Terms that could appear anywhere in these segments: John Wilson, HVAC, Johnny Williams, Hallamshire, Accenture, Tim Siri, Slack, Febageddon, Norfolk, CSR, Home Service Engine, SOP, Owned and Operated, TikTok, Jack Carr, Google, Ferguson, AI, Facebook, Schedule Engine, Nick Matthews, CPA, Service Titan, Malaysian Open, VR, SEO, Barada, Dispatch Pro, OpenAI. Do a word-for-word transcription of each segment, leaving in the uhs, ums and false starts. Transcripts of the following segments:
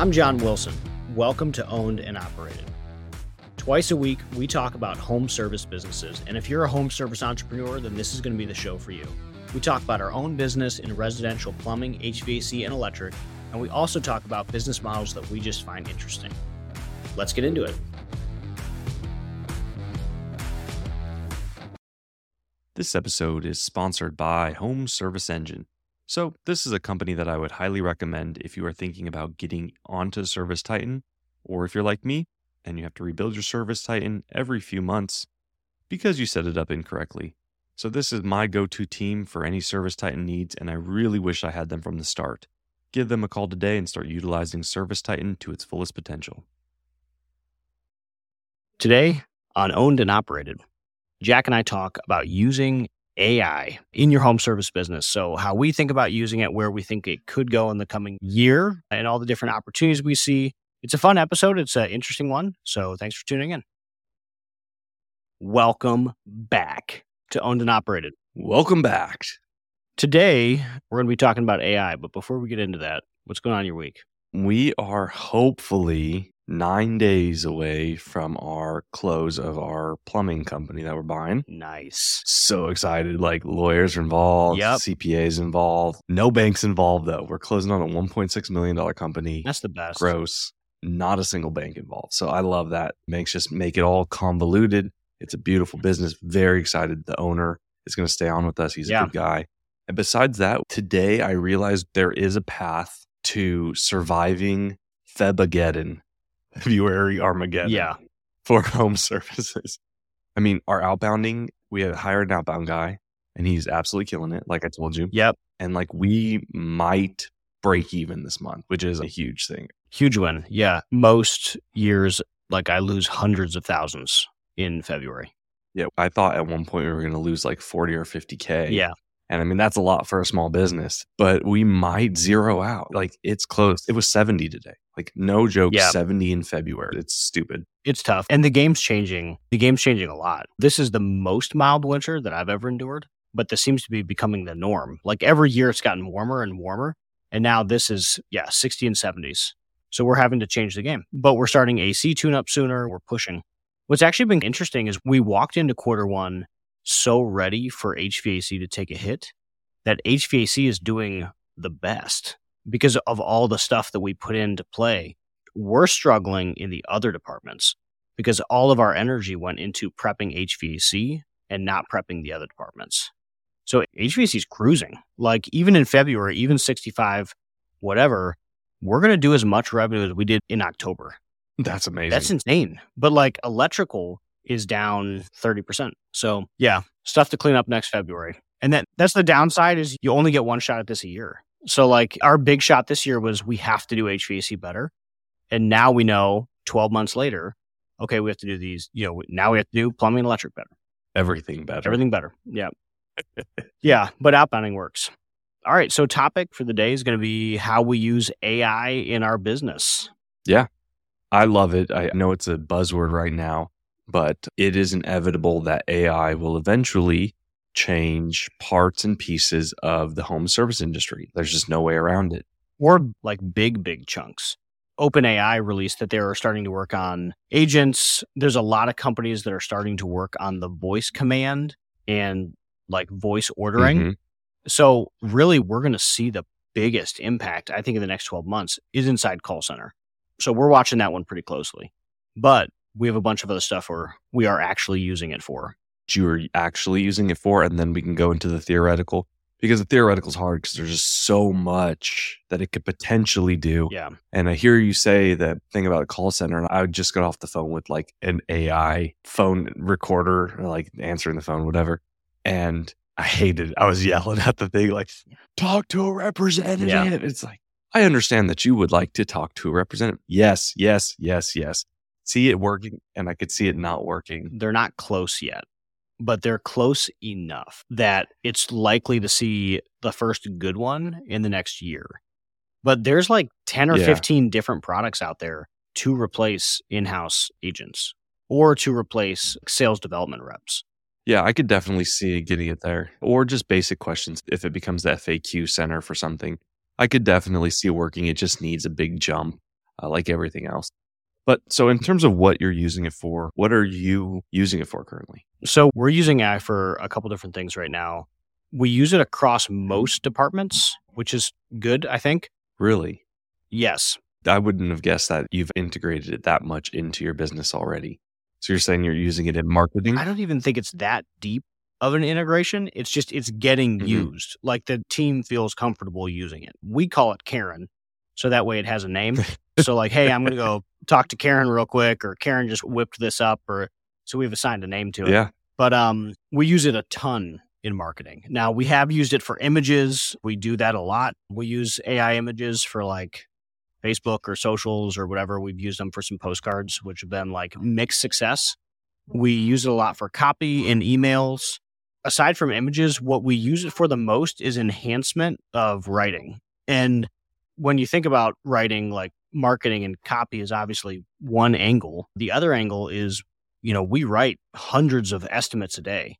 I'm John Wilson. Welcome to Owned and Operated. Twice a week, we talk about home service businesses, and if you're a home service entrepreneur, then this is going to be the show for you. We talk about our own business in residential plumbing, H V A C, and electric, and we also talk about business models that we just find interesting. Let's get into it. This episode is sponsored by Home Service Engine. So this is a company that I would highly recommend if you are thinking about getting onto Service Titan, or if you're like me and you have to rebuild your Service Titan every few months because you set it up incorrectly. So this is my go-to team for any Service Titan needs, and I really wish I had them from the start. Give them a call today and start utilizing Service Titan to its fullest potential. Today on Owned and Operated, Jack and I talk about using A I in your home service business. So how we think about using it, where we think it could go in the coming year, and all the different opportunities we see. It's a fun episode. It's an interesting one. So thanks for tuning in. Welcome back to Owned and Operated. Welcome back. Today, we're going to be talking about A I. But before we get into that, what's going on in your week? We are hopefully nine days away from our close of our plumbing company that we're buying. Nice. So excited. Like, lawyers are involved, yep. C P As involved, no banks involved though. We're closing on a one point six million dollars company. That's the best. Gross. Not a single bank involved. So I love that. Banks just make it all convoluted. It's a beautiful business. Very excited. The owner is going to stay on with us. He's yeah. a good guy. And besides that, today I realized there is a path to surviving Febageddon. February Armageddon yeah. for home services. I mean, our outbounding, we have hired an outbound guy and he's absolutely killing it, like I told you. Yep. And like, we might break even this month, which is a huge thing. Huge win. Yeah. Most years, like, I lose hundreds of thousands in February. Yeah. I thought at one point we were going to lose like forty or fifty K. Yeah. And I mean, that's a lot for a small business, but we might zero out. Like, it's close. It was seventy today. Like, no joke, yeah. seventy in February. It's stupid. It's tough. And the game's changing. The game's changing a lot. This is the most mild winter that I've ever endured, but this seems to be becoming the norm. Like, every year it's gotten warmer and warmer. And now this is, yeah, sixty and seventies. So we're having to change the game, but we're starting A C tune up sooner. We're pushing. What's actually been interesting is we walked into quarter one so ready for H V A C to take a hit that H V A C is doing the best because of all the stuff that we put into play. We're struggling in the other departments because all of our energy went into prepping H V A C and not prepping the other departments. So H V A C is cruising. Like, even in February, even sixty-five, whatever, we're going to do as much revenue as we did in October. That's amazing. That's insane. But like, electrical is down thirty percent. So yeah, stuff to clean up next February. And that, that's the downside, is you only get one shot at this a year. So like, our big shot this year was we have to do H V A C better. And now we know twelve months later, okay, we have to do these, you know, now we have to do plumbing and electric better. Everything better. Everything better. Yeah. yeah. But outbounding works. All right. So topic for the day is going to be how we use A I in our business. Yeah. I love it. I know it's a buzzword right now, but it is inevitable that A I will eventually change parts and pieces of the home service industry. There's just no way around it. Or like big, big chunks. OpenAI released that they are starting to work on agents. There's a lot of companies that are starting to work on the voice command and like voice ordering. Mm-hmm. So really, we're going to see the biggest impact, I think, in the next twelve months is inside call center. So we're watching that one pretty closely. But we have a bunch of other stuff where we are actually using it for. You're actually using it for, and then we can go into the theoretical, because the theoretical is hard because there's just so much that it could potentially do. Yeah. And I hear you say that thing about a call center, and I just got off the phone with like an A I phone recorder, or like answering the phone, whatever. And I hated it. I was yelling at the thing, like, talk to a representative. Yeah. It's like, I understand that you would like to talk to a representative. Yes, yes, yes, yes. See it working, and I could see it not working. They're not close yet, but they're close enough that it's likely to see the first good one in the next year. But there's like ten or yeah. fifteen different products out there to replace in-house agents or to replace sales development reps. Yeah, I could definitely see getting it there. Or just basic questions. If it becomes the F A Q center for something, I could definitely see it working. It just needs a big jump. uh, like everything else. But so in terms of what you're using it for, what are you using it for currently? So we're using A I for a couple different things right now. We use it across most departments, which is good, I think. Really? Yes. I wouldn't have guessed that you've integrated it that much into your business already. So you're saying you're using it in marketing? I don't even think it's that deep of an integration. It's just, it's getting mm-hmm. used. Like the team feels comfortable using it. We call it Karen. So that way it has a name. So like, hey, I'm going to go talk to Karen real quick, or Karen just whipped this up, or so we've assigned a name to it. Yeah. But um, we use it a ton in marketing. Now we have used it for images. We do that a lot. We use A I images for like Facebook or socials or whatever. We've used them for some postcards, which have been like mixed success. We use it a lot for copy and emails. Aside from images, what we use it for the most is enhancement of writing. And when you think about writing, like marketing and copy is obviously one angle. The other angle is, you know, we write hundreds of estimates a day.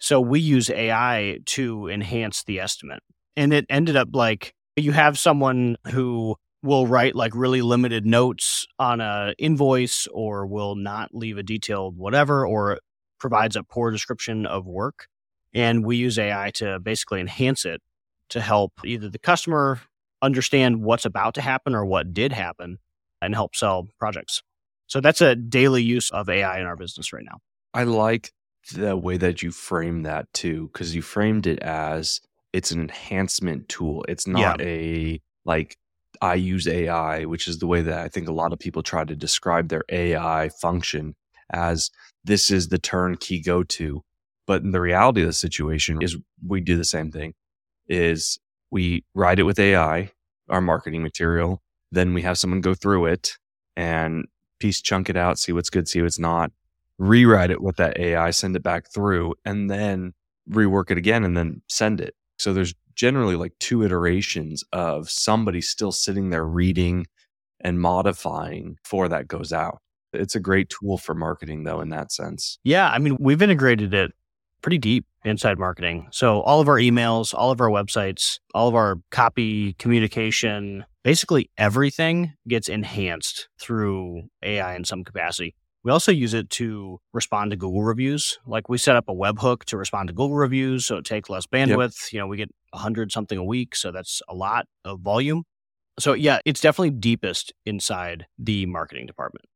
So we use A I to enhance the estimate. And it ended up like you have someone who will write like really limited notes on an invoice, or will not leave a detailed whatever, or provides a poor description of work. And we use A I to basically enhance it to help either the customer understand what's about to happen or what did happen and help sell projects. So that's a daily use of A I in our business right now. I like the way that you frame that too, because you framed it as it's an enhancement tool. It's not yeah. a like, I use A I, which is the way that I think a lot of people try to describe their A I function as this is the turnkey go-to. But in the reality of the situation is we do the same thing, is we write it with A I, our marketing material, then we have someone go through it and piece chunk it out, see what's good, see what's not, rewrite it with that A I, send it back through, and then rework it again and then send it. So there's generally like two iterations of somebody still sitting there reading and modifying before that goes out. It's a great tool for marketing though in that sense. Yeah, I mean, we've integrated it pretty deep inside marketing. So all of our emails, all of our websites, all of our copy, communication, basically everything gets enhanced through A I in some capacity. We also use it to respond to Google reviews. Like we set up a webhook to respond to Google reviews, so it takes less bandwidth. Yep. You know, we get one hundred something a week, so that's a lot of volume. So yeah, it's definitely deepest inside the marketing department.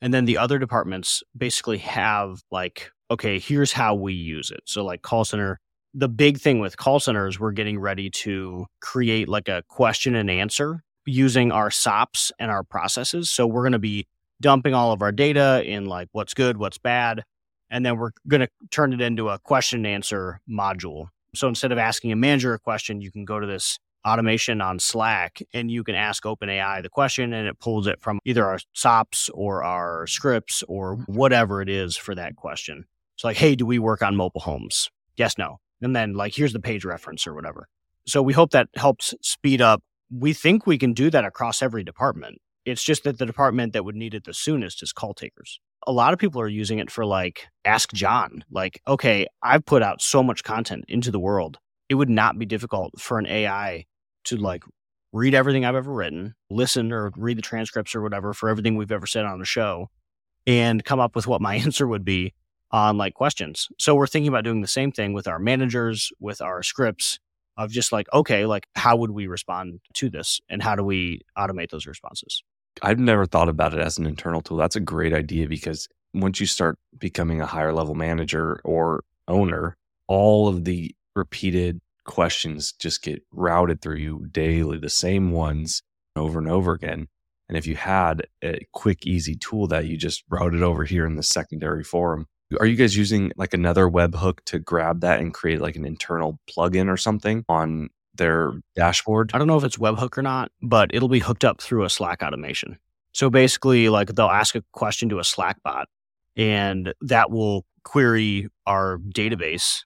And then the other departments basically have like, okay, here's how we use it. So like call center, the big thing with call centers, we're getting ready to create like a question and answer using our S O Ps and our processes. So we're going to be dumping all of our data in like what's good, what's bad, and then we're going to turn it into a question and answer module. So instead of asking a manager a question, you can go to this automation on Slack and you can ask OpenAI the question and it pulls it from either our S O Ps or our scripts or whatever it is for that question. So like, hey, do we work on mobile homes? Yes, no. And then like, here's the page reference or whatever. So we hope that helps speed up. We think we can do that across every department. It's just that the department that would need it the soonest is call takers. A lot of people are using it for like, ask John, like, okay, I've put out so much content into the world. It would not be difficult for an A I to like read everything I've ever written, listen or read the transcripts or whatever for everything we've ever said on the show and come up with what my answer would be on like questions. So we're thinking about doing the same thing with our managers, with our scripts of just like, okay, like how would we respond to this and how do we automate those responses? I've never thought about it as an internal tool. That's a great idea because once you start becoming a higher level manager or owner, all of the repeated questions just get routed through you daily, the same ones over and over again. And if you had a quick, easy tool that you just routed over here in the secondary forum, are you guys using like another webhook to grab that and create like an internal plugin or something on their dashboard? I don't know if it's webhook or not, but it'll be hooked up through a Slack automation. So basically, like they'll ask a question to a Slack bot, and that will query our database,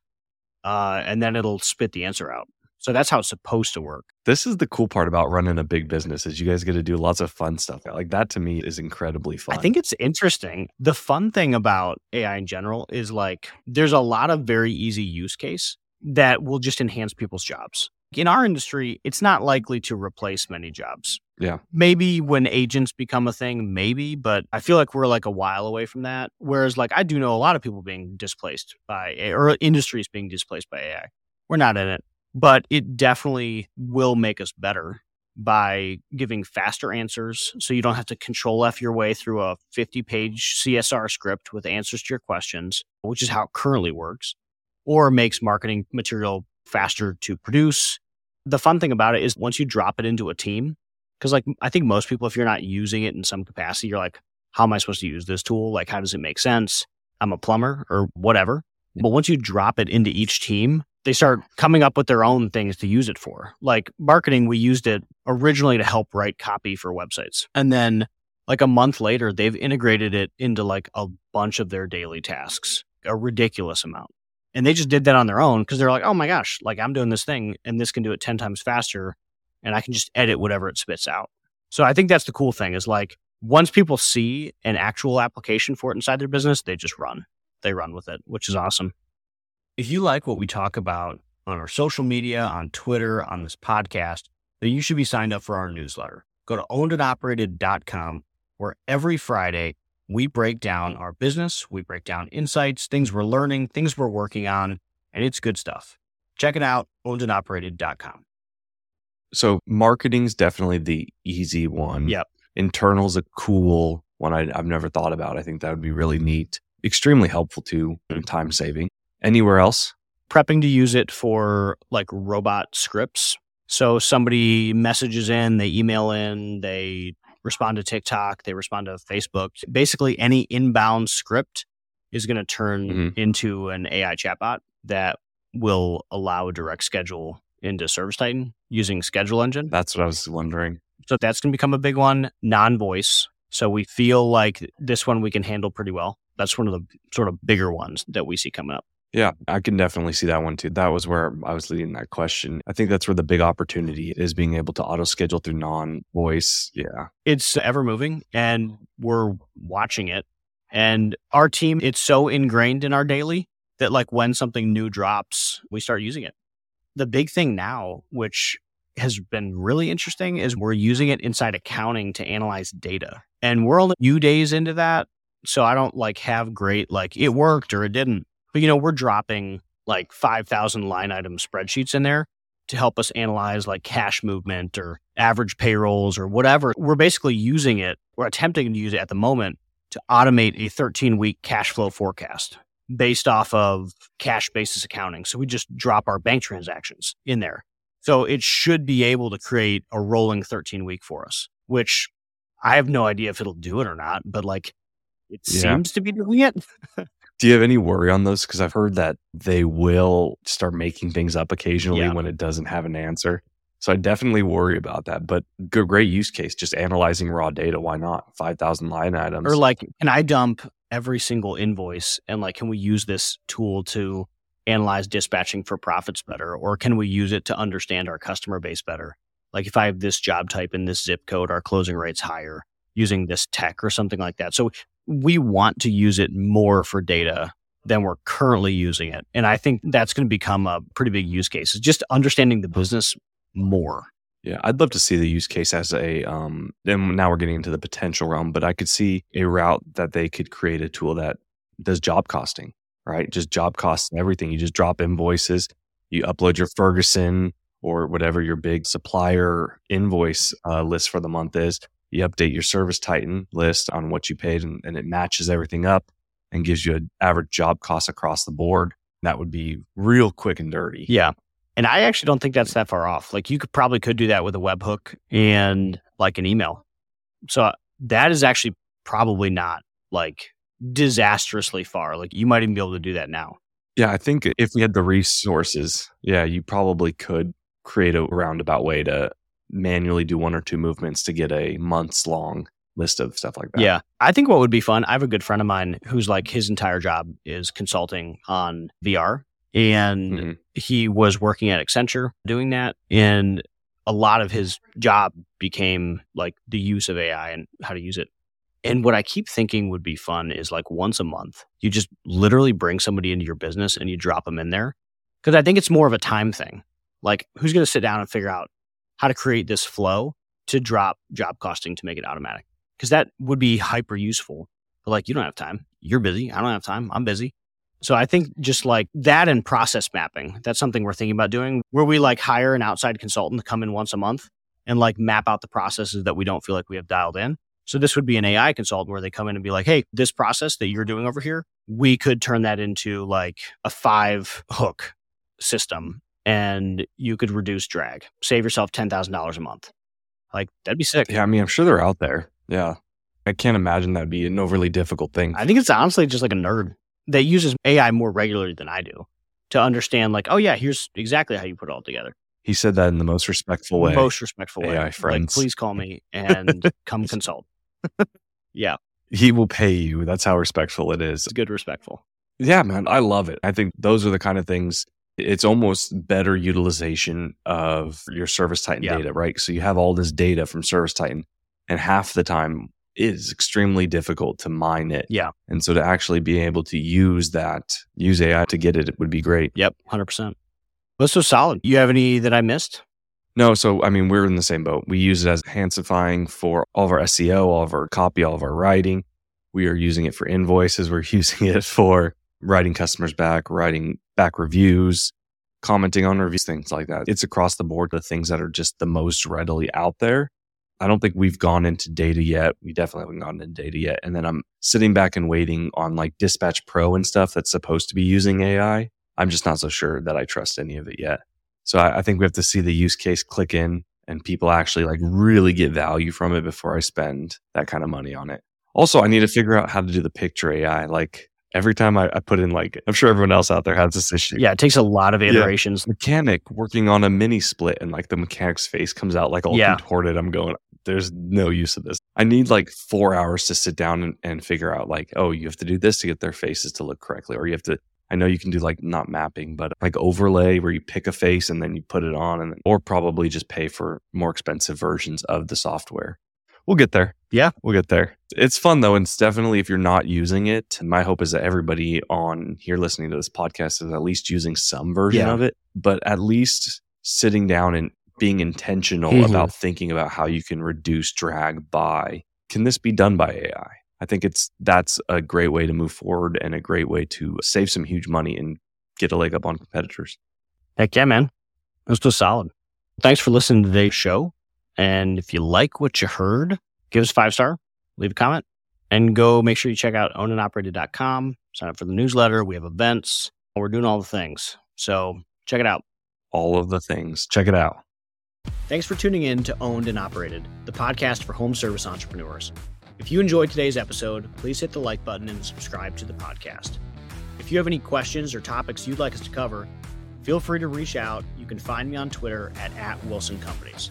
uh, and then it'll spit the answer out. So that's how it's supposed to work. This is the cool part about running a big business is you guys get to do lots of fun stuff. Like that to me is incredibly fun. I think it's interesting. The fun thing about A I in general is like there's a lot of very easy use case that will just enhance people's jobs. In our industry, it's not likely to replace many jobs. Yeah. Maybe when agents become a thing, maybe, but I feel like we're like a while away from that. Whereas like I do know a lot of people being displaced by, or industries being displaced by A I. We're not in it, but it definitely will make us better by giving faster answers. So you don't have to control F your way through a fifty page C S R script with answers to your questions, which is how it currently works, or makes marketing material faster to produce. The fun thing about it is once you drop it into a team, because like I think most people, if you're not using it in some capacity, you're like, how am I supposed to use this tool? Like, how does it make sense? I'm a plumber or whatever. But once you drop it into each team, they start coming up with their own things to use it for. Like marketing, we used it originally to help write copy for websites. And then like a month later, they've integrated it into like a bunch of their daily tasks, a ridiculous amount. And they just did that on their own because they're like, oh my gosh, like I'm doing this thing and this can do it ten times faster and I can just edit whatever it spits out. So I think that's the cool thing is like once people see an actual application for it inside their business, they just run. They run with it, which is awesome. If you like what we talk about on our social media, on Twitter, on this podcast, then you should be signed up for our newsletter. Go to owned and operated dot com, where every Friday we break down our business, we break down insights, things we're learning, things we're working on, and it's good stuff. Check it out, owned and operated dot com. So marketing's definitely the easy one. Yep. Internal's a cool one I, I've never thought about. I think that would be really neat. Extremely helpful too, and time saving. Anywhere else? Prepping to use it for like robot scripts. So somebody messages in, they email in, they respond to TikTok, they respond to Facebook. Basically, any inbound script is going to turn mm-hmm. into an A I chatbot that will allow a direct schedule into Service Titan using Schedule Engine. That's what I was wondering. So that's going to become a big one. Non-voice. So we feel like this one we can handle pretty well. That's one of the sort of bigger ones that we see coming up. Yeah, I can definitely see that one too. That was where I was leading that question. I think that's where the big opportunity is, being able to auto-schedule through non-voice. Yeah. It's ever-moving and we're watching it. And our team, it's so ingrained in our daily that like when something new drops, we start using it. The big thing now, which has been really interesting, is we're using it inside accounting to analyze data. And we're only a few days into that. So I don't like have great, like it worked or it didn't. But, you know, we're dropping like five thousand line item spreadsheets in there to help us analyze like cash movement or average payrolls or whatever. We're basically using it. We're attempting to use it at the moment to automate a thirteen week cash flow forecast based off of cash basis accounting. So we just drop our bank transactions in there. So it should be able to create a rolling thirteen week for us, which I have no idea if it'll do it or not, but like it yeah. seems to be doing it. Do you have any worry on those? Because I've heard that they will start making things up occasionally yeah. when it doesn't have an answer. So I definitely worry about that. But good, great use case, just analyzing raw data. Why not? five thousand line items. Or like, can I dump every single invoice? And like, can we use this tool to analyze dispatching for profits better? Or can we use it to understand our customer base better? Like if I have this job type in this zip code, our closing rate's higher using this tech or something like that. So we want to use it more for data than we're currently using it. And I think that's going to become a pretty big use case. It's just understanding the business more. Yeah, I'd love to see the use case as a, um, and now we're getting into the potential realm, but I could see a route that they could create a tool that does job costing, right? Just job costs and everything. You just drop invoices, you upload your Ferguson or whatever your big supplier invoice uh, list for the month is. You update your Service Titan list on what you paid and, and it matches everything up and gives you an average job cost across the board. That would be real quick and dirty. Yeah. And I actually don't think that's that far off. Like you could probably could do that with a webhook and like an email. So that is actually probably not like disastrously far. Like you might even be able to do that now. Yeah. I think if we had the resources, yeah, you probably could create a roundabout way to manually do one or two movements to get a months long list of stuff like that. Yeah. I think what would be fun, I have a good friend of mine who's like his entire job is consulting on V R and mm-hmm. he was working at Accenture doing that. And a lot of his job became like the use of A I and how to use it. And what I keep thinking would be fun is like once a month, you just literally bring somebody into your business and you drop them in there. Cause I think it's more of a time thing. Like who's going to sit down and figure out how to create this flow to drop job costing to make it automatic. Because that would be hyper useful. But like, you don't have time. You're busy. I don't have time. I'm busy. So I think just like that and process mapping, that's something we're thinking about doing, where we like hire an outside consultant to come in once a month and like map out the processes that we don't feel like we have dialed in. So this would be an A I consultant where they come in and be like, hey, this process that you're doing over here, we could turn that into like a five hook system and you could reduce drag, save yourself ten thousand dollars a month. Like, that'd be sick. Yeah, I mean, I'm sure they're out there. Yeah. I can't imagine that'd be an overly difficult thing. I think it's honestly just like a nerd that uses A I more regularly than I do to understand like, oh yeah, here's exactly how you put it all together. He said that in the most respectful way. Most respectful A I way. A I friends. Like, please call me and come consult. Yeah. He will pay you. That's how respectful it is. It's good respectful. Yeah, man. I love it. I think those are the kind of things. It's almost better utilization of your Service Titan yeah. data, right? So you have all this data from Service Titan and half the time it is extremely difficult to mine it. Yeah. And so to actually be able to use that, use A I to get it, it would be great. Yep. one hundred percent. That's so solid. You have any that I missed? No. So, I mean, we're in the same boat. We use it as Hansifying for all of our S E O, all of our copy, all of our writing. We are using it for invoices. We're using it for writing customers back, writing back reviews, commenting on reviews, things like that. It's across the board, the things that are just the most readily out there. I don't think we've gone into data yet. We definitely haven't gotten into data yet. And then I'm sitting back and waiting on like Dispatch Pro and stuff that's supposed to be using A I. I'm just not so sure that I trust any of it yet. So I, I think we have to see the use case click in and people actually like really get value from it before I spend that kind of money on it. Also, I need to figure out how to do the picture A I. Like every time I, I put in like, I'm sure everyone else out there has this issue. Yeah, it takes a lot of iterations. Yeah. Mechanic working on a mini split and like the mechanic's face comes out like all yeah. contorted. I'm going, there's no use of this. I need like four hours to sit down and, and figure out like, oh, you have to do this to get their faces to look correctly. Or you have to, I know you can do like not mapping, but like overlay where you pick a face and then you put it on, and or probably just pay for more expensive versions of the software. We'll get there. Yeah, we'll get there. It's fun though. And it's definitely, if you're not using it, my hope is that everybody on here listening to this podcast is at least using some version yeah. of it, but at least sitting down and being intentional mm-hmm. about thinking about how you can reduce drag by, can this be done by A I? I think it's that's a great way to move forward and a great way to save some huge money and get a leg up on competitors. Heck yeah, man. That's still solid. Thanks for listening to today's show. And if you like what you heard, give us a five star, leave a comment, and go make sure you check out owned and operated dot com. Sign up for the newsletter. We have events. We're doing all the things. So check it out. All of the things. Check it out. Thanks for tuning in to Owned and Operated, the podcast for home service entrepreneurs. If you enjoyed today's episode, please hit the like button and subscribe to the podcast. If you have any questions or topics you'd like us to cover, feel free to reach out. You can find me on Twitter at, at Wilson Companies.